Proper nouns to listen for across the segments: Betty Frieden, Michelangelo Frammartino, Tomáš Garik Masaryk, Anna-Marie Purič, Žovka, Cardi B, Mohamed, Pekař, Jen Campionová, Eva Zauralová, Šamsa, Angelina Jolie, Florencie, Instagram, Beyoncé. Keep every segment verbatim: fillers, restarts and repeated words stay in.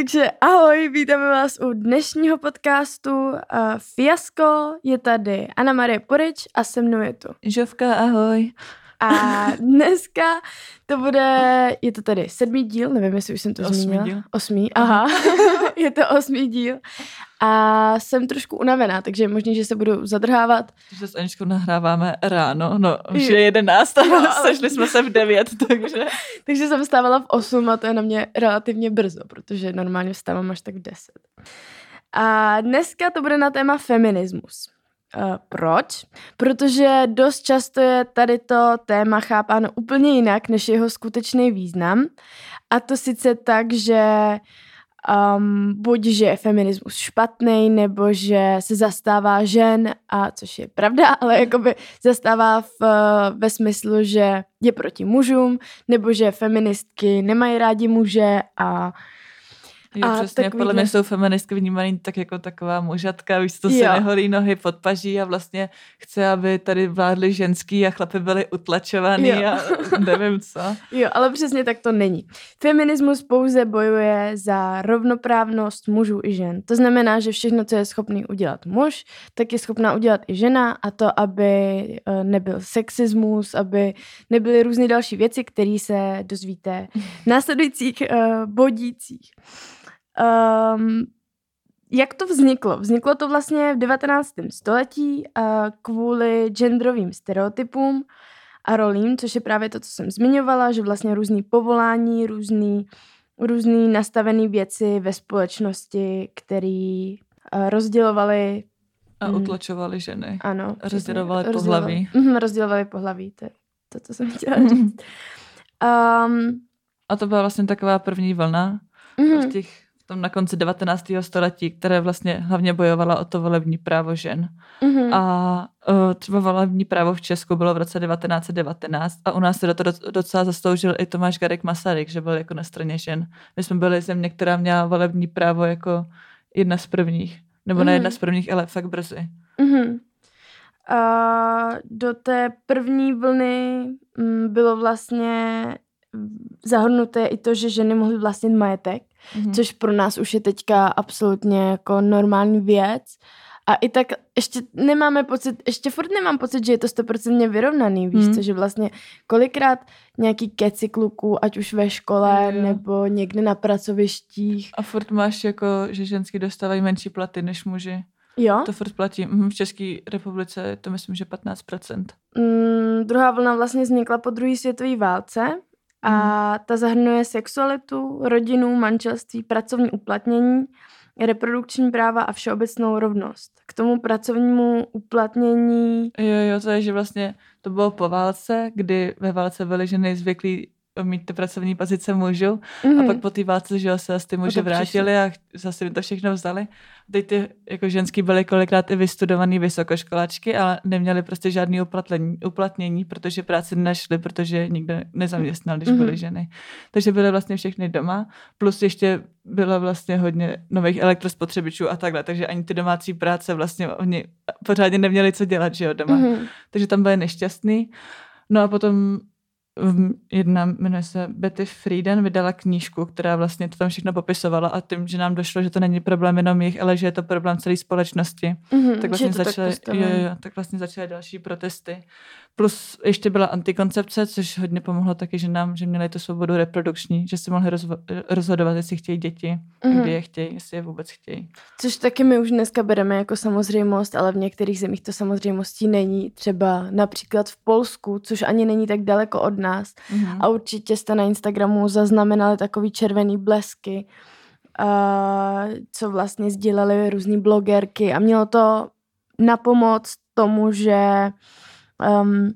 Takže ahoj, vítáme vás u dnešního podcastu uh, Fiasko, je tady Anna-Marie Purič a se mnou je tu Žovka, ahoj. A dneska to bude, je to tady sedmý díl, nevím, jestli už jsem to osmý zmínila. Díl. Osmý, aha, je to osmý díl. A jsem trošku unavená, takže je možný, že se budu zadrhávat. Že s Aničkou nahráváme ráno, no už je jedenáct, no, sešli jsme se v devět, takže... takže jsem vstávala v osm a to je na mě relativně brzo, protože normálně vstávám až tak v deset. A dneska to bude na téma feminismus. Uh, proč? Protože dost často je tady to téma chápáno úplně jinak, než jeho skutečný význam. A to sice tak, že um, buď, že je feminismus špatný, nebo že se zastává žen, a což je pravda, ale jakoby zastává v, ve smyslu, že je proti mužům, nebo že feministky nemají rádi muže a Jo, a přesně, podle mě jsou feministky vnímaný tak jako taková mužatka, víš, to se neholí nohy pod paží a vlastně chce, aby tady vládly ženský a chlapy byly utlačovaný jo. a nevím co. Jo, ale přesně tak to není. Feminismus pouze bojuje za rovnoprávnost mužů i žen. To znamená, že všechno, co je schopný udělat muž, tak je schopná udělat i žena, a to, aby nebyl sexismus, aby nebyly různé další věci, které se dozvíte v následujících uh, bodících. Um, jak to vzniklo? Vzniklo to vlastně v devatenáctém století uh, kvůli genderovým stereotypům a rolím, což je právě to, co jsem zmiňovala, že vlastně různý povolání, různý, různý nastavené věci ve společnosti, které uh, rozdělovaly a utlačovaly ženy. Ano. Rozdělovaly pohlaví. Rozdělovaly pohlaví, to je to, co jsem chtěla říct. Um, a to byla vlastně taková první vlna mm-hmm. v těch tam na konci devatenáctého století, které vlastně hlavně bojovala o to volební právo žen. Mm-hmm. A uh, třeba volební právo v Česku bylo v roce devatenáct set devatenáct a u nás se do to docela zasloužil i Tomáš Garik Masaryk, že byl jako na straně žen. My jsme byli země, která měla volební právo jako jedna z prvních. Nebo mm-hmm. ne jedna z prvních, ale fakt brzy. Mm-hmm. A do té první vlny bylo vlastně zahrnuté i to, že ženy mohly vlastnit majetek, mm-hmm. což pro nás už je teďka absolutně jako normální věc. A i tak ještě nemáme pocit, ještě furt nemám pocit, že je to stoprocentně vyrovnaný, víš mm-hmm. co, že vlastně kolikrát nějaký keci kluků, ať už ve škole mm-hmm. nebo někde na pracovištích. A furt máš jako, že ženský dostávají menší platy než muži. Jo? To furt platí. V České republice je to myslím, že patnáct procent. Mm, druhá vlna vlastně vznikla po druhé světové válce. A ta zahrnuje sexualitu, rodinu, manželství, pracovní uplatnění, reprodukční práva a všeobecnou rovnost. K tomu pracovnímu uplatnění... Jo, jo, to je, že vlastně to bylo po válce, kdy ve válce byly ženy zvyklí mít ty pracovní pozice mužů mm-hmm. a pak po té válce, že se zase ty muži vrátili a zase mi to všechno vzali. Teď ty jako ženský byly kolikrát i vystudovaný vysokoškoláčky, ale neměli prostě žádný uplatnění, uplatnění, protože práci nenašli, protože nikdo nezaměstnal, když mm-hmm. byly ženy. Takže byly vlastně všechny doma, plus ještě bylo vlastně hodně nových elektrospotřebičů a takhle, takže ani ty domácí práce vlastně oni pořádně neměli co dělat, že jo, doma. Mm-hmm. Takže tam byly nešťastný. No a potom jedna, jmenuje se Betty Frieden, vydala knížku, která vlastně to tam všechno popisovala a tím, že nám došlo, že to není problém jenom jich, ale že je to problém celé společnosti. Mm-hmm, tak, vlastně začaly, tak, jo, jo, tak vlastně začaly další protesty. Plus ještě byla antikoncepce, což hodně pomohlo taky ženám, že měli tu svobodu reprodukční, že si mohli rozvo- rozhodovat, jestli chtějí děti, mm-hmm. kdy je chtějí, jestli je vůbec chtějí. Což taky my už dneska bereme jako samozřejmost, ale v některých zemích to samozřejmostí není. Třeba například v Polsku, což ani není tak daleko od nás. Mm-hmm. A určitě jste na Instagramu zaznamenali takový červený blesky, uh, co vlastně sdílely různý blogerky a mělo to napomoc tomu, že um,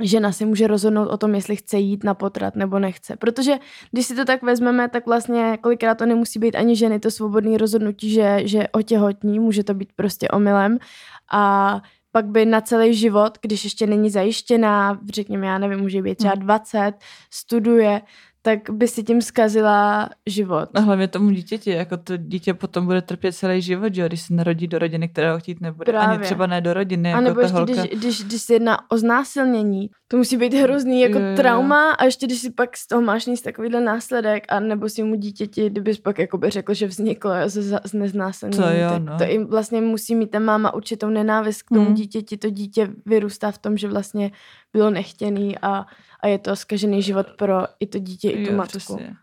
žena si může rozhodnout o tom, jestli chce jít na potrat nebo nechce. Protože když si to tak vezmeme, tak vlastně kolikrát to nemusí být ani ženy, to svobodné rozhodnutí, že, že otěhotní, může to být prostě omylem a pak by na celý život, když ještě není zajištěná, řekněme, já nevím, může být třeba dvacet, studuje, tak by si tím zkazila život. A hlavně tomu dítěti, jako to dítě potom bude trpět celý život, že? Když se narodí do rodiny, která ho chtít nebude. Právě. Ani třeba ne do rodiny, a jako ta holka. A nebo ještě, když, když, když se jedná o znásilnění, to musí být hrozný jako je, trauma, a ještě když si pak z toho máš níst takovýhle následek, a nebo si mu dítěti, kdybys pak jakoby řekl, že vzniklo z neznásilnění, to, jo, no. To i vlastně musí mít ta máma určitou nenávist k tomu hmm. dítěti, to dítě vyrůstá v tom, že vlastně bylo nechtěný a, a je to zkažený život pro i to dítě, i tu jo, matku. Přesně.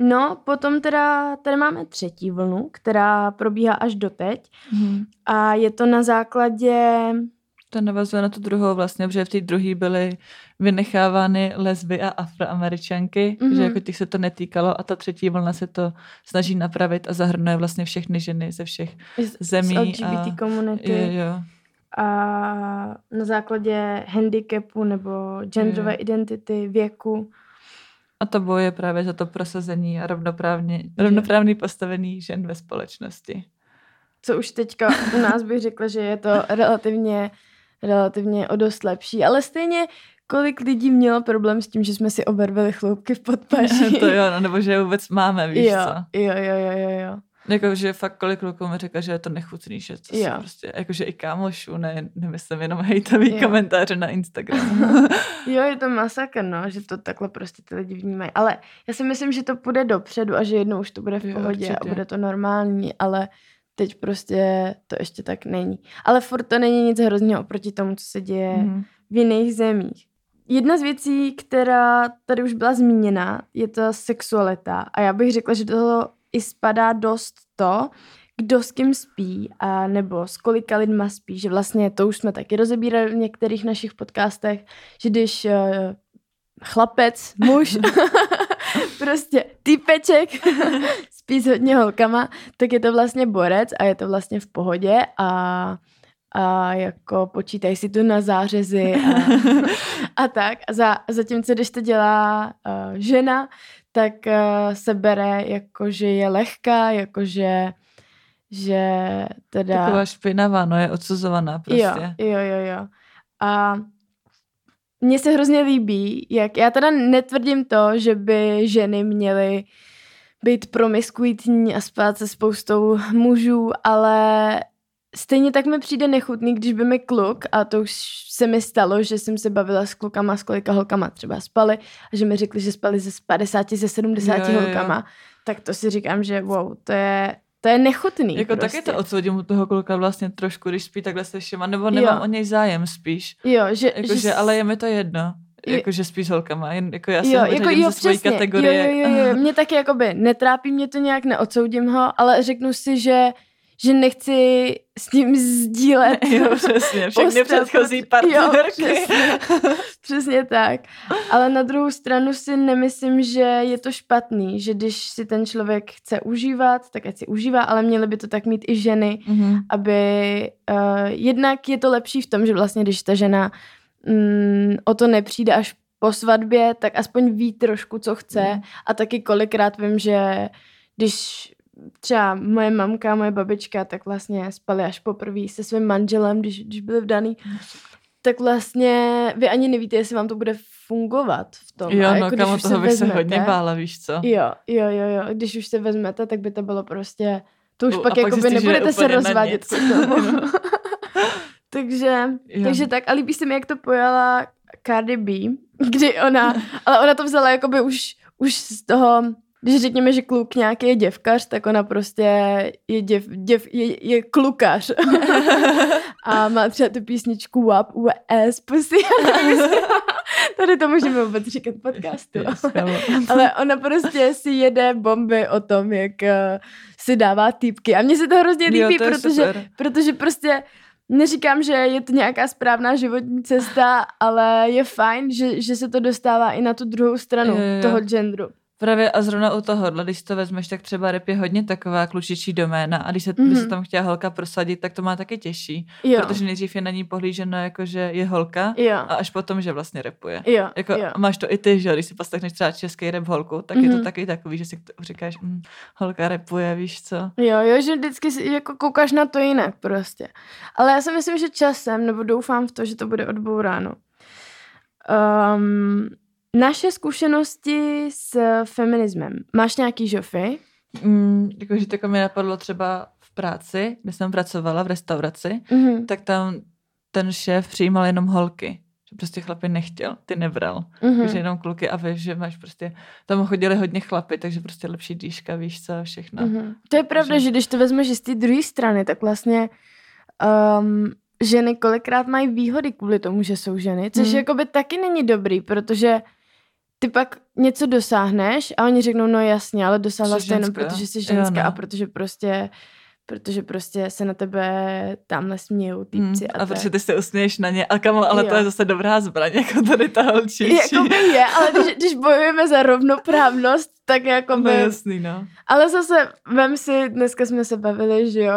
No, potom teda tady máme třetí vlnu, která probíhá až doteď hmm. a je to na základě... To navazuje na tu druhou vlastně, protože v té druhé byly vynechávány lesby a afroameričanky, mm-hmm. že jako těch se to netýkalo, a ta třetí vlna se to snaží napravit a zahrnuje vlastně všechny ženy ze všech z, zemí. Z L G B T a, komunity. Je, jo. A na základě handicapu nebo genderové identity, věku. A to boje právě za to prosazení a rovnoprávně, rovnoprávný postavený žen ve společnosti. Co už teďka u nás bych řekla, že je to relativně relativně o dost lepší, ale stejně kolik lidí mělo problém s tím, že jsme si obarvili chloupky v podpaží. To jo, no, nebo že je vůbec máme, víš jo, co? Jo, jo, jo, jo, jo. Jako, že fakt kolik kluků mi řekla, že je to nechutný, že to jsou prostě, jakože i kámošů, ne, nemyslím jenom hejtavý jo. komentáře na Instagramu. Jo, je to masakr, no, že to takhle prostě ty lidi vnímají, ale já si myslím, že to půjde dopředu a že jednou už to bude v pohodě jo, a bude to normální, ale teď prostě to ještě tak není. Ale furt to není nic hrozného oproti tomu, co se děje mm. v jiných zemích. Jedna z věcí, která tady už byla zmíněna, je ta sexualita. A já bych řekla, že toho i spadá dost to, kdo s kým spí, a nebo s kolika lidma spí. Že vlastně to už jsme taky rozebírali v některých našich podcastech, že když uh, chlapec, muž... prostě týpeček spí s hodně holkama, tak je to vlastně borec a je to vlastně v pohodě a, a jako počítaj si tu na zářezy a, a tak. A za, zatímco, když to dělá uh, žena, tak uh, se bere jako, že je lehká, jako, že, že teda... Taková špinavá, no, je odsuzovaná prostě. Jo, jo, jo, jo. A... Mně se hrozně líbí, jak já teda netvrdím to, že by ženy měly být promiskuitní a spát se spoustou mužů, ale stejně tak mi přijde nechutný, když by mi kluk, a to už se mi stalo, že jsem se bavila s klukama, s kolika holkama třeba spali, a že mi řekli, že spali ze padesáti, ze sedmdesáti jo, jo, jo. holkama, tak to si říkám, že wow, to je... To je nechutný. Jako prostě. Taky to odsoudím u toho kluka vlastně trošku, když spí takhle se všema, nebo nemám jo. o něj zájem spíš. Jo, že... Jako, že, že ale je mi to jedno. Jakože spí s holkama. Jako já se jo, jako, jo, ze svojí kategorie. Jo, jo, jo, jo. Mě taky jakoby netrápí, mě to nějak, neodsoudím ho, ale řeknu si, že, že nechci s ním sdílet. Jo, přesně. Všechny předchozí partnerky. Jo, přesně. Přesně tak. Ale na druhou stranu si nemyslím, že je to špatný, že když si ten člověk chce užívat, tak ať si užívá, ale měly by to tak mít i ženy, mm-hmm. aby uh, jednak je to lepší v tom, že vlastně když ta žena um, o to nepřijde až po svatbě, tak aspoň ví trošku, co chce. Mm. A taky kolikrát vím, že když třeba moje mamka, moje babička tak vlastně spaly až poprvé se svým manželem, když, když byli vdaný, tak vlastně vy ani nevíte, jestli vám to bude fungovat v tom. Jo, jako no kamo, toho bych se hodně bála, víš co? Jo, jo, jo, jo, když už se vezmete, tak by to bylo prostě, to už U, pak, pak jakoby nebudete se rozvádět k tomu. takže, takže tak, a líbí se mi, jak to pojala Cardi B, kdy ona, ale ona to vzala jakoby už, už z toho. Když řekněme, že kluk nějaký je děvkař, tak ona prostě je, děv, děv, je, je klukař. A má třeba tu písničku W A P, U S, Pussy. Tady to můžeme vůbec říkat podcastu. Ale, ale ona prostě si jede bomby o tom, jak si dává týpky. A mně se to hrozně líbí, jo, to protože, protože prostě... Neříkám, že je to nějaká správná životní cesta, ale je fajn, že, že se to dostává i na tu druhou stranu jo, jo. toho genderu. Právě a zrovna u tohohle, když to vezmeš, tak třeba rap je hodně taková klučičí doména a když se, mm-hmm. by se tam chtěla holka prosadit, tak to má taky těžší, jo. protože nejdřív je na ní pohlíženo, jako že je holka jo. a až potom, že vlastně rapuje. Jo. Jako, jo. Máš to i ty, že když si pastakneš třeba český rap holku, tak mm-hmm. je to taky takový, že si říkáš, hm, holka rapuje, víš co. Jo, jo, že vždycky si, jako koukáš na to jinak prostě. Ale já si myslím, že časem, nebo doufám v to, že to bude odbouráno. Um... Naše zkušenosti s feminismem. Máš nějaký žofy? Mm, jakože to mi napadlo třeba v práci, kde jsem pracovala v restauraci, mm-hmm. tak tam ten šéf přijímal jenom holky. Že prostě chlapy nechtěl, ty nebral. Mm-hmm. Takže jenom kluky a víš, že máš prostě... Tam chodili hodně chlapy, takže prostě lepší dýška, víš co, všechno. Mm-hmm. To je pravda, že... že když to vezmeš z té druhé strany, tak vlastně... Um... ženy kolikrát mají výhody kvůli tomu, že jsou ženy, což hmm. jakoby taky není dobrý, protože ty pak něco dosáhneš a oni řeknou, no jasně, ale dosáhla jsi jenom, protože jsi ženská jo, no. a protože prostě, protože prostě se na tebe tamhle smějou týpci. Hmm. A, a protože ty se usměješ na ně, a kamo, ale jo. to je zase dobrá zbraň, jako tady ta holčičí. Jakoby je, ale když, když bojujeme za rovnoprávnost, tak jakoby... No jasný, no. Ale zase, vem si, dneska jsme se bavili, že jo?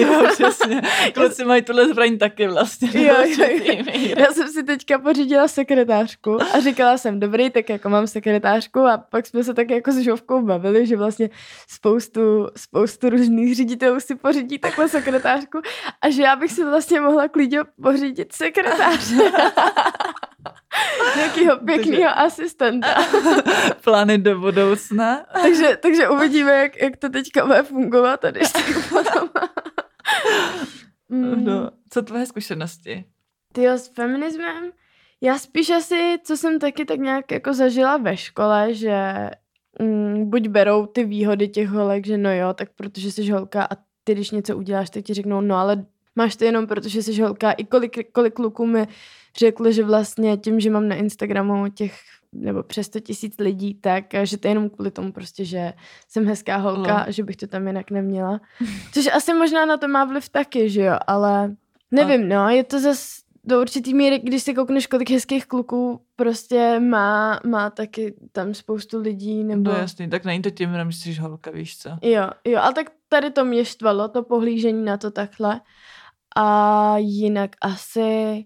Jo, přesně. Kluci mají tuhle zbraň taky vlastně. Jo, jo, jo. Já jsem si teďka pořídila sekretářku a říkala jsem, dobrý, tak jako mám sekretářku a pak jsme se tak jako s Žovkou bavili, že vlastně spoustu, spoustu různých ředitelů si pořídí takhle sekretářku a že já bych si vlastně mohla klidně pořídit sekretáře. Nějakýho pěknýho takže... asistenta. Plány do budoucna. takže, takže uvidíme, jak, jak to teďka bude fungovat. Tady no, co tvoje zkušenosti? Tyjo, s feminismem? Já spíš asi, co jsem taky tak nějak jako zažila ve škole, že mm, buď berou ty výhody těch holek, že no jo, tak protože jsi holka a ty, když něco uděláš, tak ti řeknou, no ale máš to jenom, protože jsi holka. I kolik, kolik kluků mi řekl, že vlastně tím, že mám na Instagramu těch nebo přes sto tisíc lidí, tak že to je jenom kvůli tomu prostě, že jsem hezká holka a že bych to tam jinak neměla. Což asi možná na to má vliv taky, že jo, ale nevím, no, je to zase do určitý míry, když se koukneš, kolik hezkých kluků prostě má, má taky tam spoustu lidí, nebo... No jasný, tak není to tím, že jsi holka, víš co? Jo, jo, ale tak tady to mě štvalo, to pohlížení na to takhle a jinak asi...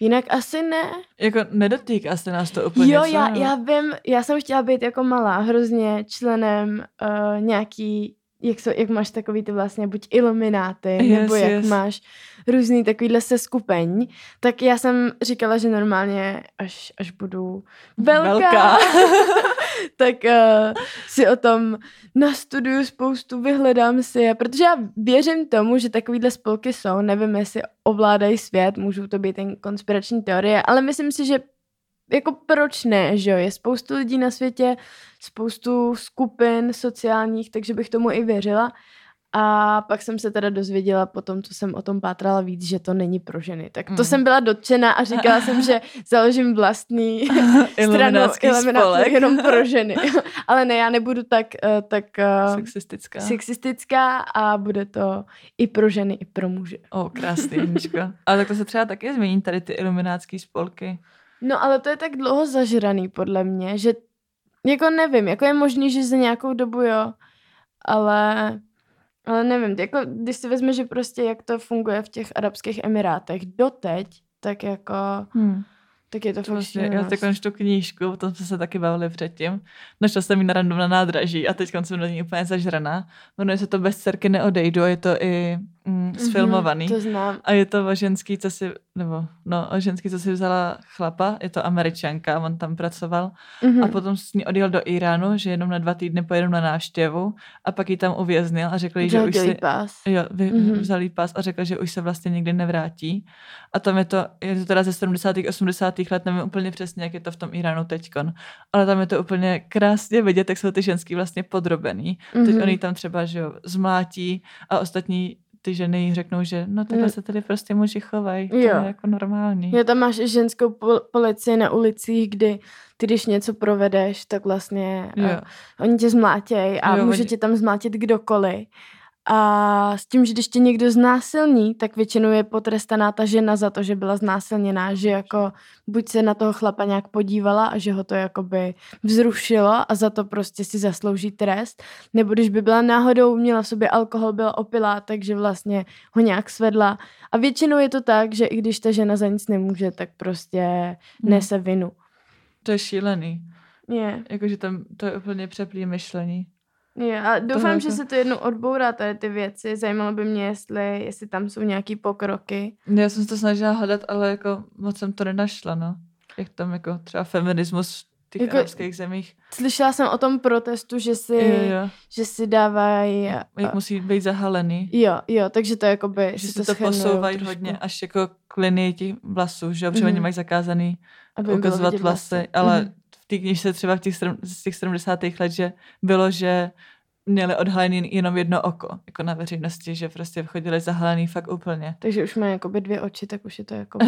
Jinak asi ne. Jako nedotýká se nás to úplně. Jo, co, já, já vím, já jsem chtěla být jako malá hrozně členem uh, nějaký, jak, so, jak máš takový ty vlastně buď ilumináty, yes, nebo jak yes. máš různý takovýhle seskupeň, tak já jsem říkala, že normálně až, až budu velká, velká. tak uh, si o tom nastuduju spoustu, vyhledám si je, protože já věřím tomu, že takovýhle spolky jsou, nevím, jestli ovládají svět, můžou to být ten konspirační teorie, ale myslím si, že jako proč ne, že jo, je spoustu lidí na světě, spoustu skupin sociálních, takže bych tomu i věřila. A pak jsem se teda dozvěděla potom, co jsem o tom pátrala víc, že to není pro ženy. Tak to mm. jsem byla dotčena a říkala jsem, že založím vlastní stranu ilumináty jenom pro ženy. Ale ne, já nebudu tak, tak sexistická. sexistická a bude to i pro ženy, i pro muže. O, krásný, Jeničko. Ale tak to se třeba taky změní tady ty iluminátský spolky. No, ale to je tak dlouho zažraný podle mě, že jako nevím, jako je možný, že za nějakou dobu jo, ale... Ale nevím, jako, když si vezme, že prostě jak to funguje v těch Arabských Emirátech doteď, tak jako, hmm. tak je to, to fakt šílenost. Já teď končím tu knížku, o tom jsme se taky bavili předtím. Našla jsem ji na random na nádraží a teď jsem do ní úplně zažraná. Jmenuje se to Bez dcerky neodejdu a je to i mm, sfilmovaný. Mm-hmm, to znám. A je to o ženský, co si, nebo, no, o ženský, co si vzala chlapa, je to Američanka, on tam pracoval mm-hmm. a potom s ní odjel do Iránu, že jenom na dva týdny pojedou na návštěvu a pak ji tam uvěznil a řekl jí, že už si... Pás. Jo, vy, mm-hmm. vzal jí pás a řekl, že už se vlastně nikdy nevrátí. A tam je to, je to teda ze sedmdesátých, osmdesátých let, nevím úplně přesně, jak je to v tom Iránu teďkon, ale tam je to úplně krásně vidět, jak jsou ty ženský vlastně podrobený. Mm-hmm. Teď on jí tam třeba, že jo, zmlátí a ostatní ty ženy řeknou, že no takhle se tady prostě muži chovají, to je jako normální. Jo, tam máš ženskou pol- policii na ulicích, kdy ty, když něco provedeš, tak vlastně uh, oni tě zmlátějí a jo, může oni... tě tam zmlátit kdokoliv. A s tím, že když tě někdo znásilní, tak většinou je potrestaná ta žena za to, že byla znásilněná, že jako buď se na toho chlapa nějak podívala a že ho to jakoby vzrušilo a za to prostě si zaslouží trest, nebo když by byla náhodou, měla v sobě alkohol, byla opilá, takže vlastně ho nějak svedla. A většinou je to tak, že i když ta žena za nic nemůže, tak prostě nese vinu. To je šílený. Je. Jakože tam to je úplně přeplý myšlení. Jo, a doufám, tohle že to... se to jednou odbourá tady ty věci. Zajímalo by mě, jestli, jestli tam jsou nějaký pokroky. Já jsem se to snažila hledat, ale jako moc jsem to nenašla, no. jak tam jako třeba feminismus v těch jako, arabských zemích. Slyšela jsem o tom protestu, že si, jo, jo. Že si dávají... Jak musí být zahalený. Jo, jo, takže to jakoby... Že si to, to posouvají trošku. Hodně až jako k linii těch vlasů, že jo, protože mm-hmm. oni mají zakázaný aby ukazovat vlasy, vlasy, ale mm-hmm. v té knižce třeba v těch, z těch sedmdesátých let, že bylo, že měli odhalený jenom jedno oko, jako na veřejnosti, že prostě chodili zahalený fakt úplně. Takže už má jakoby dvě oči, tak už je to jako...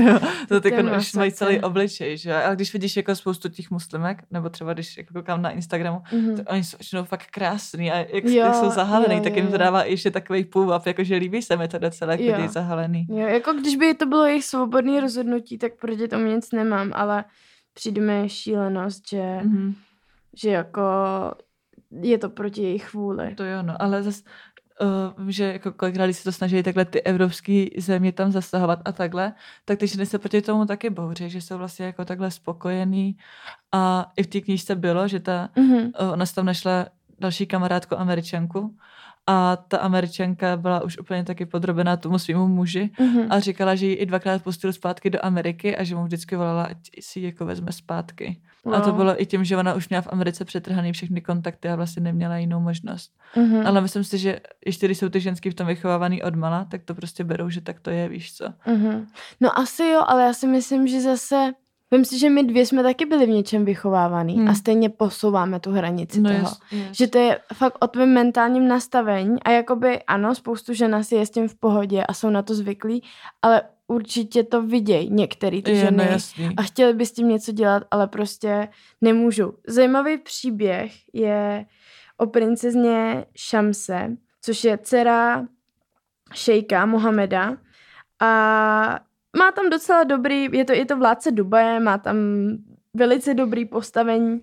jo, to tak už mají celý obličej, že? Ale když vidíš jako spoustu těch muslimek, nebo třeba když jako koukám na Instagramu, mm-hmm. to oni jsou většinou fakt krásný a jak, jo, jak jsou zahalený, jo, tak jim to dává ještě takovej půvab, jakože líbí se mi to docela, jak lidi zahalený. Jo, jako když by to bylo jejich svobodné rozhodnutí, tak proti tomu nic nemám, ale přijde mi šílenost, že, mm-hmm. že jako... Je to proti jejich vůli. To jo, no, ale zase, uh, že jako kolikrát se to snaží takhle ty evropské země tam zasahovat a takhle, tak ty ženy se proti tomu taky bouří, že jsou vlastně jako takhle spokojený. A i v té knížce bylo, že ta, mm-hmm. uh, ona tam našla další kamarádku Američanku a ta Američanka byla už úplně taky podrobená tomu svýmu muži mm-hmm. a říkala, že ji i dvakrát pustil zpátky do Ameriky a že mu vždycky volala, ať si ji jako vezme zpátky. No. A to bylo i tím, že ona už měla v Americe přetrhaný všechny kontakty a vlastně neměla jinou možnost. Mm-hmm. Ale myslím si, že ještě když jsou ty ženský v tom vychovávaný odmala, tak to prostě berou, že tak to je, víš co. Mm-hmm. No asi jo, ale já si myslím, že zase... Vím si, že my dvě jsme taky byli v něčem vychovávaný hmm. a stejně posouváme tu hranici no toho. Jest, jest. Že to je fakt o tvém mentálním nastavení a jakoby ano, spoustu žen asi je s tím v pohodě a jsou na to zvyklí, ale určitě to vidějí některý ty je, ženy no a chtěli by s tím něco dělat, ale prostě nemůžou. Zajímavý příběh je o princezně Šamse, což je dcera šejka Mohameda a má tam docela dobrý, je to, je to vládce Dubaje, má tam velice dobrý postavení.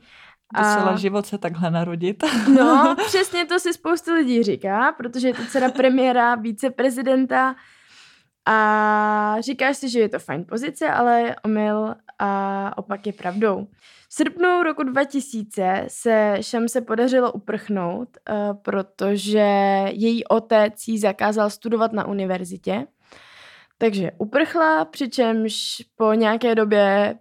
Docela a... život se takhle narodit. No, přesně to si spoustu lidí říká, protože je to dcera premiéra, viceprezidenta a říkáš si, že je to fajn pozice, ale omyl a opak je pravdou. V srpnu roku dva tisíce se Šamse podařilo uprchnout, protože její otec jí zakázal studovat na univerzitě. Takže uprchla, přičemž po nějaké době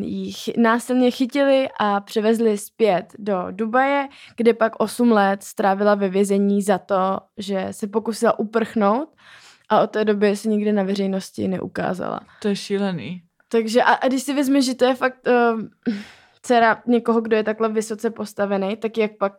ji násilně chytili a převezli zpět do Dubaje, kde pak osm let strávila ve vězení za to, že se pokusila uprchnout a od té doby se nikdy na veřejnosti neukázala. To je šílený. Takže a, a když si vezmeš, že to je fakt uh, dcera někoho, kdo je takhle vysoce postavený, tak jak pak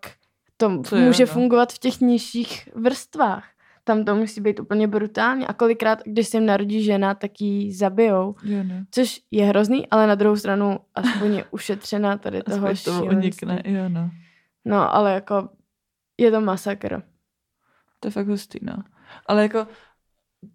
to, to může je, no. fungovat v těch nižších vrstvách? Tam to musí být úplně brutálně. A kolikrát, když se jim narodí žena, tak ji zabijou. Jo, což je hrozný, ale na druhou stranu aspoň je ušetřena tady toho šílenství. Jo, no. no, ale jako je to masakr. To je fakt hustý, no. Ale jako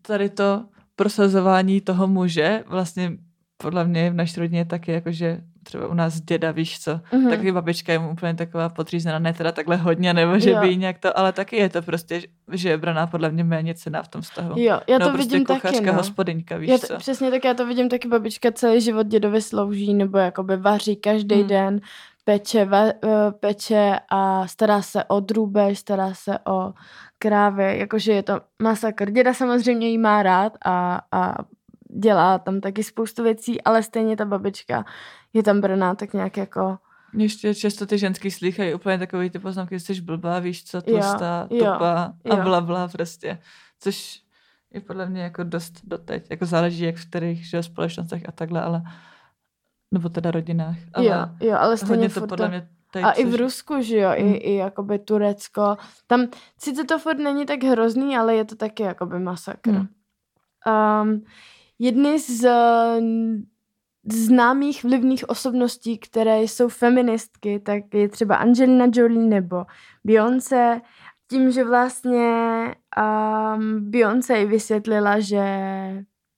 tady to prosazování toho muže vlastně podle mě v naší rodině taky jakože třeba u nás děda, víš co, mm-hmm. taky babička je mu úplně taková podřízená, ne teda takhle hodně, nebo že jo. by nějak to, ale taky je to prostě, že je braná podle mě méně cená v tom vztahu. Jo, já to no, prostě vidím kuchařka, taky, no. hospodyňka, víš já to, co. Přesně tak, já to vidím taky, babička celý život dědovi slouží, nebo jakoby vaří každý hmm. den, peče, va, peče a stará se o drůbež, stará se o krávy, jakože je to masakr. Děda samozřejmě jí má rád a, a dělá tam taky spoustu věcí, ale stejně ta babička je tam brná tak nějak jako... Ještě často ty ženský slýchají úplně takový ty poznámky, jsi blbá, víš co, tlustá, tupá a blabla prostě. Což je podle mě jako dost doteď. Jako záleží jak v kterých že, společnostech a takhle, ale... Nebo teda rodinách. Ale jo, jo, ale stejně to podle mě... Teď, a což... i v Rusku, že jo, hmm. i, i jakoby Turecko. Tam sice to furt není tak hrozný, ale je to taky jakoby masakr. Hmm. Um, jedny z... známých vlivných osobností, které jsou feministky, tak je třeba Angelina Jolie nebo Beyoncé. Tím, že vlastně um, Beyoncé jí vysvětlila, že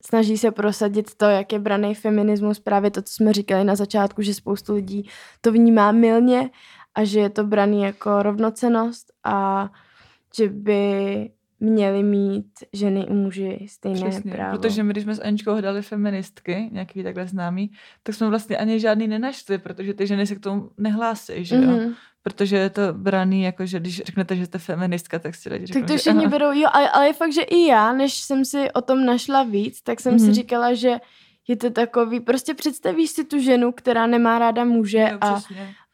snaží se prosadit to, jak je braný feminismus, právě to, co jsme říkali na začátku, že spoustu lidí to vnímá mylně a že je to braný jako rovnocennost a že by... měli mít ženy i muži stejné přesně, právo. Protože my, když jsme s Aničkou hledali feministky, nějaký takhle známý, tak jsme vlastně ani žádný nenašli, protože ty ženy se k tomu nehlásí, že mm-hmm. jo? Protože je to braný, jako že když řeknete, že jste feministka, tak si lidi řeknou, tak to všichni berou, jo, ale, ale je fakt, že i já, než jsem si o tom našla víc, tak jsem mm-hmm. si říkala, že je to takový, prostě představíš si tu ženu, která nemá ráda muže no, a,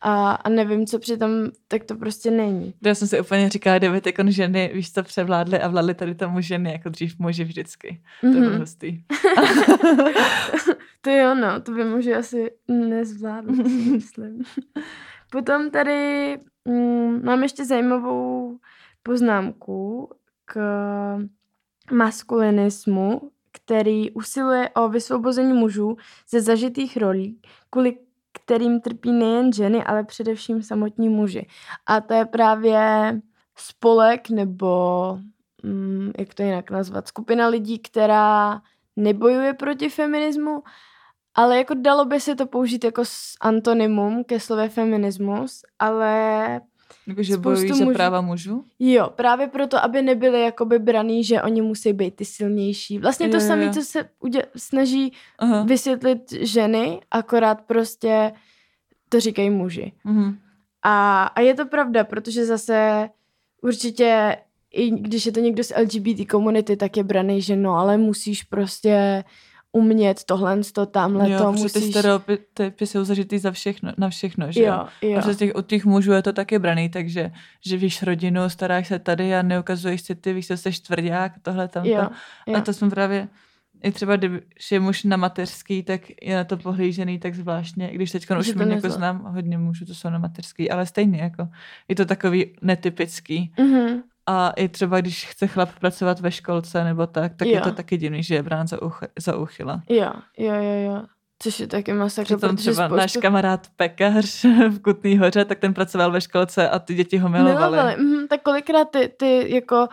a, a nevím, co přitom, tak to prostě není. To já jsem si úplně říkala, kdyby ty kon ženy, víš co, převládly a vládly tady tomu ženy, jako dřív muži vždycky. Mm-hmm. To bylo hustý. To jo, no, to by muži asi nezvládli, myslím. Potom tady mm, mám ještě zajímavou poznámku k maskulinismu, který usiluje o vysvobození mužů ze zažitých rolí, kvůli kterým trpí nejen ženy, ale především samotní muži. A to je právě spolek, nebo hm, jak to jinak nazvat, skupina lidí, která nebojuje proti feminismu, ale jako dalo by se to použít jako antonymum ke slově feminismus, ale... Jakože bojují za práva mužů? Jo, právě proto, aby nebyli jakoby braný, že oni musí být ty silnější. Vlastně to samé, co se udě- snaží Aha. vysvětlit ženy, akorát prostě to říkají muži. Mhm. A, a je to pravda, protože zase určitě, i když je to někdo z L G B T komunity, tak je braný, že no, ale musíš prostě... umět tohle, to tamhle, jo, to musíš... Jo, ty stereotypy jsou zažitý za všechno, na všechno, že jo? jo? jo. Z těch, od těch mužů je to taky braný, takže živíš rodinu, staráš se tady a neukazuješ si ty, víš, že jsi čtvrďák, tohle, tamto. Jo, jo. A to jsme právě... I třeba, když je muž na mateřský, tak je na to pohlížený tak zvláštně. I když teď už mě jako znám hodně mužů, to jsou na mateřský, ale stejně jako... Je to takový netypický. Mm-hmm. A i třeba, když chce chlap pracovat ve školce nebo tak, tak jo. je to taky divný, že je brán za, uch, za uchyla. Jo, jo, jo, jo. Což je taky masakr. Přitom třeba spoustu... náš kamarád Pekař v Kutný Hoře, tak ten pracoval ve školce a ty děti ho milovaly. Milovali. Mm, tak kolikrát ty, ty jako,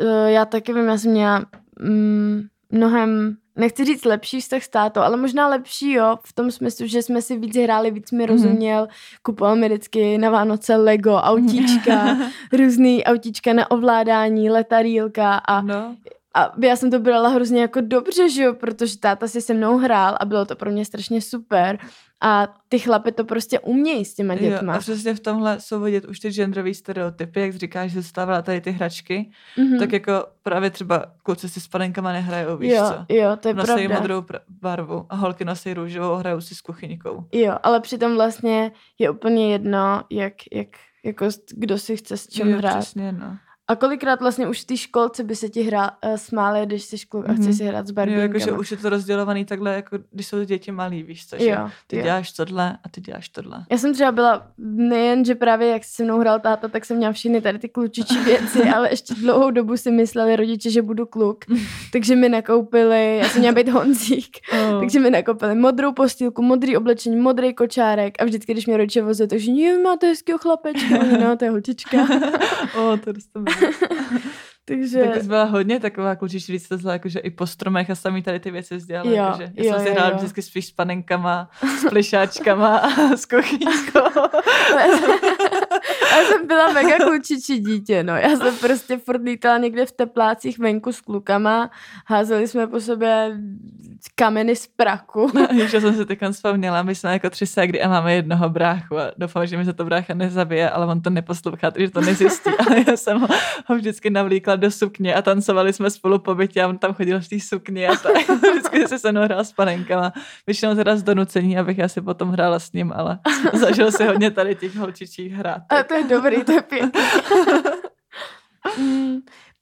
uh, já taky vím, já jsem měla mm, mnohem, nechci říct lepší vztah s tátou, ale možná lepší, jo, v tom smyslu, že jsme si víc hráli, víc mi rozuměl, mm-hmm. kupoval mi vždycky na Vánoce Lego, autíčka, různý autíčka na ovládání, letadýlka a, no. a já jsem to brala hrozně jako dobře, že jo, protože táta si se mnou hrál a bylo to pro mě strašně super a ty chlapy to prostě umějí s těma dětma. Jo, a přesně v tomhle jsou vidět už ty genderový stereotypy, jak říkáš, že dostávala tady ty hračky, mm-hmm. tak jako právě třeba kluci si s panenkama nehrajou, víš jo, co? Jo, to je nosí pravda. Nosí modrou barvu a holky nosí růžovou, hrajou si s kuchyňkou. Jo, ale přitom vlastně je úplně jedno, jak, jak jako kdo si chce s čím jo, hrát. Jo, přesně, no. A kolikrát vlastně už v té školce by se ti hrál, uh, smáli, když jsi školu a chceš si hrát s barbínkama. Jo, jakože už je to rozdělovaný takhle, jako když jsou děti malí, víš co, že jo, ty jo. děláš tohle a ty děláš tohle. Já jsem třeba byla, nejen, že právě jak se mnou hrál táta, tak jsem měla všechny tady ty klučičí věci, ale ještě dlouhou dobu si mysleli rodiče, že budu kluk, takže mi nakoupili, já jsem měla být Honzík, oh. takže mi nakoupili modrou postýlku, modrý oblečení, modrý kočárek a vždycky, když mě rodiče vozili, takže máte hezkýho chlapečka, no, to je holčička. oh, to Takže... Tak jsi byla hodně taková klučičí, víc to zla, jakože i po stromech a sami tady ty věci sdělala, jakože já jo, jsem si jo, hrála jo. vždycky spíš s panenkama, s plišáčkama a s kuchyňkou. Já jsem byla mega klučičí dítě, no. Já jsem prostě furt lítala někde v teplácích venku s klukama, házeli jsme po sobě kameny z praku. Já jsem se teď vzpomněla, my jsme jako tři ségry a máme jednoho bráchu a doufám, že mi se to brácha nezabije, ale on to neposlouchá, takže to nezjistí, ale já jsem ho, ho vždycky navlíkla do sukně a tancovali jsme spolu po bytě a on tam chodil v té sukni a tak. Vždycky se se mnou hrál s panenkama. Většinou teda z donucení, abych já si potom hrála s ním, ale zažil si hodně tady těch holčičích hrátek. To je dobrý, to je pěkný.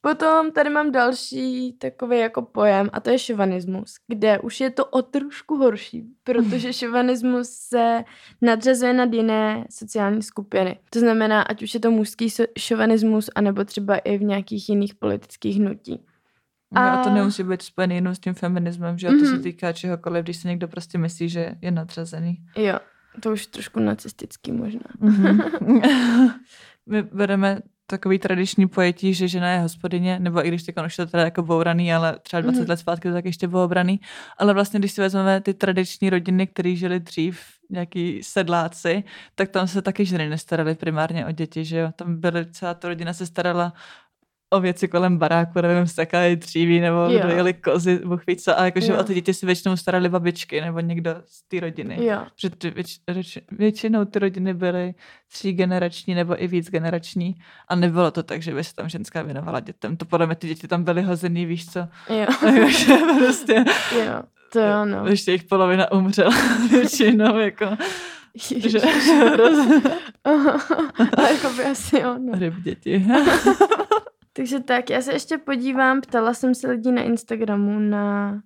Potom tady mám další takový jako pojem a to je šovinismus, kde už je to o trošku horší, protože šovinismus se nadřazuje nad jiné sociální skupiny. To znamená, ať už je to mužský šovinismus, anebo třeba i v nějakých jiných politických hnutí. A... a to nemusí být spojený jenom s tím feminismem, že? Mm-hmm. To se týká čehokoliv, když se někdo prostě myslí, že je nadřazený. Jo. To už trošku nacistický možná. Mm-hmm. My bereme takový tradiční pojetí, že žena je hospodyně, nebo i když teď už to teda jako bouraný, ale třeba dvacet mm-hmm. let zpátky to tak ještě bylo obraný. Ale vlastně, když si vezmeme ty tradiční rodiny, které žili dřív, nějaký sedláci, tak tam se taky ženy nestarali primárně o děti, že jo? Tam byla celá ta rodina se starala o věci kolem baráku, nevím, stakali dříví, nebo kdo jeli kozy, buchvíce, a jakože o ty děti si většinou starali babičky, nebo někdo z té rodiny. Protože věč, většinou ty rodiny byly třígenerační, nebo i vícgenerační, a nebylo to tak, že by se tam ženská věnovala dětem. To podle mě ty děti tam byly hozený, víš co? Jo. Jakože prostě... Jo. To jo, no. Ještě jich polovina umřela většinou, jako... Ježiš, že... Ale jako by asi ono. Ryb děti. Takže tak, já se ještě podívám, ptala jsem se lidí na Instagramu na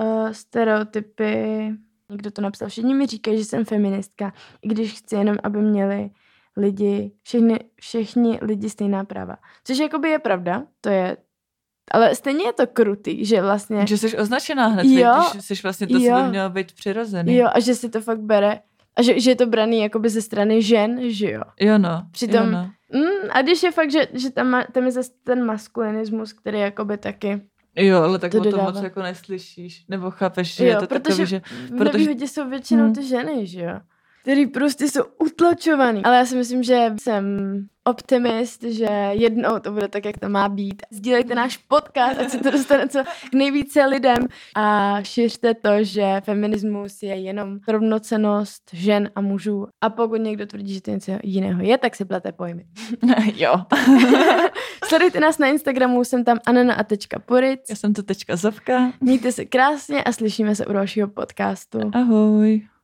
uh, stereotypy. Někdo to napsal, všichni mi říkají, že jsem feministka, i když chci jenom, aby měli lidi, všechny, všichni lidi stejná práva. Což jakoby je pravda, to je, ale stejně je to krutý, že vlastně... Že jsi označená hned, jo, když jsi vlastně to, co by mělo být přirozený. Jo, a že si to fakt bere, a že, že je to braný jakoby ze strany žen, že jo. Jo no, přitom, jo no. Mm, a když je fakt, že, že tam, tam je zase ten maskulinismus, který jakoby taky... Jo, ale tak to o tom moc jako neslyšíš, nebo chápeš, že jo, je to protože takový, že... Protože v nevýhodě jsou většinou hmm. ty ženy, že jo, který prostě jsou utlačovaný. Ale já si myslím, že jsem optimist, že jednou to bude tak, jak to má být. Sdílejte náš podcast, ať se to dostane co k nejvíce lidem a šiřte to, že feminismus je jenom rovnocennost žen a mužů. A pokud někdo tvrdí, že to něco jiného je, tak si plete pojmy. Jo. Sledujte nás na Instagramu, jsem tam anna tečka purič. Já jsem to tečka Žovka. Mějte se krásně a slyšíme se u dalšího podcastu. Ahoj.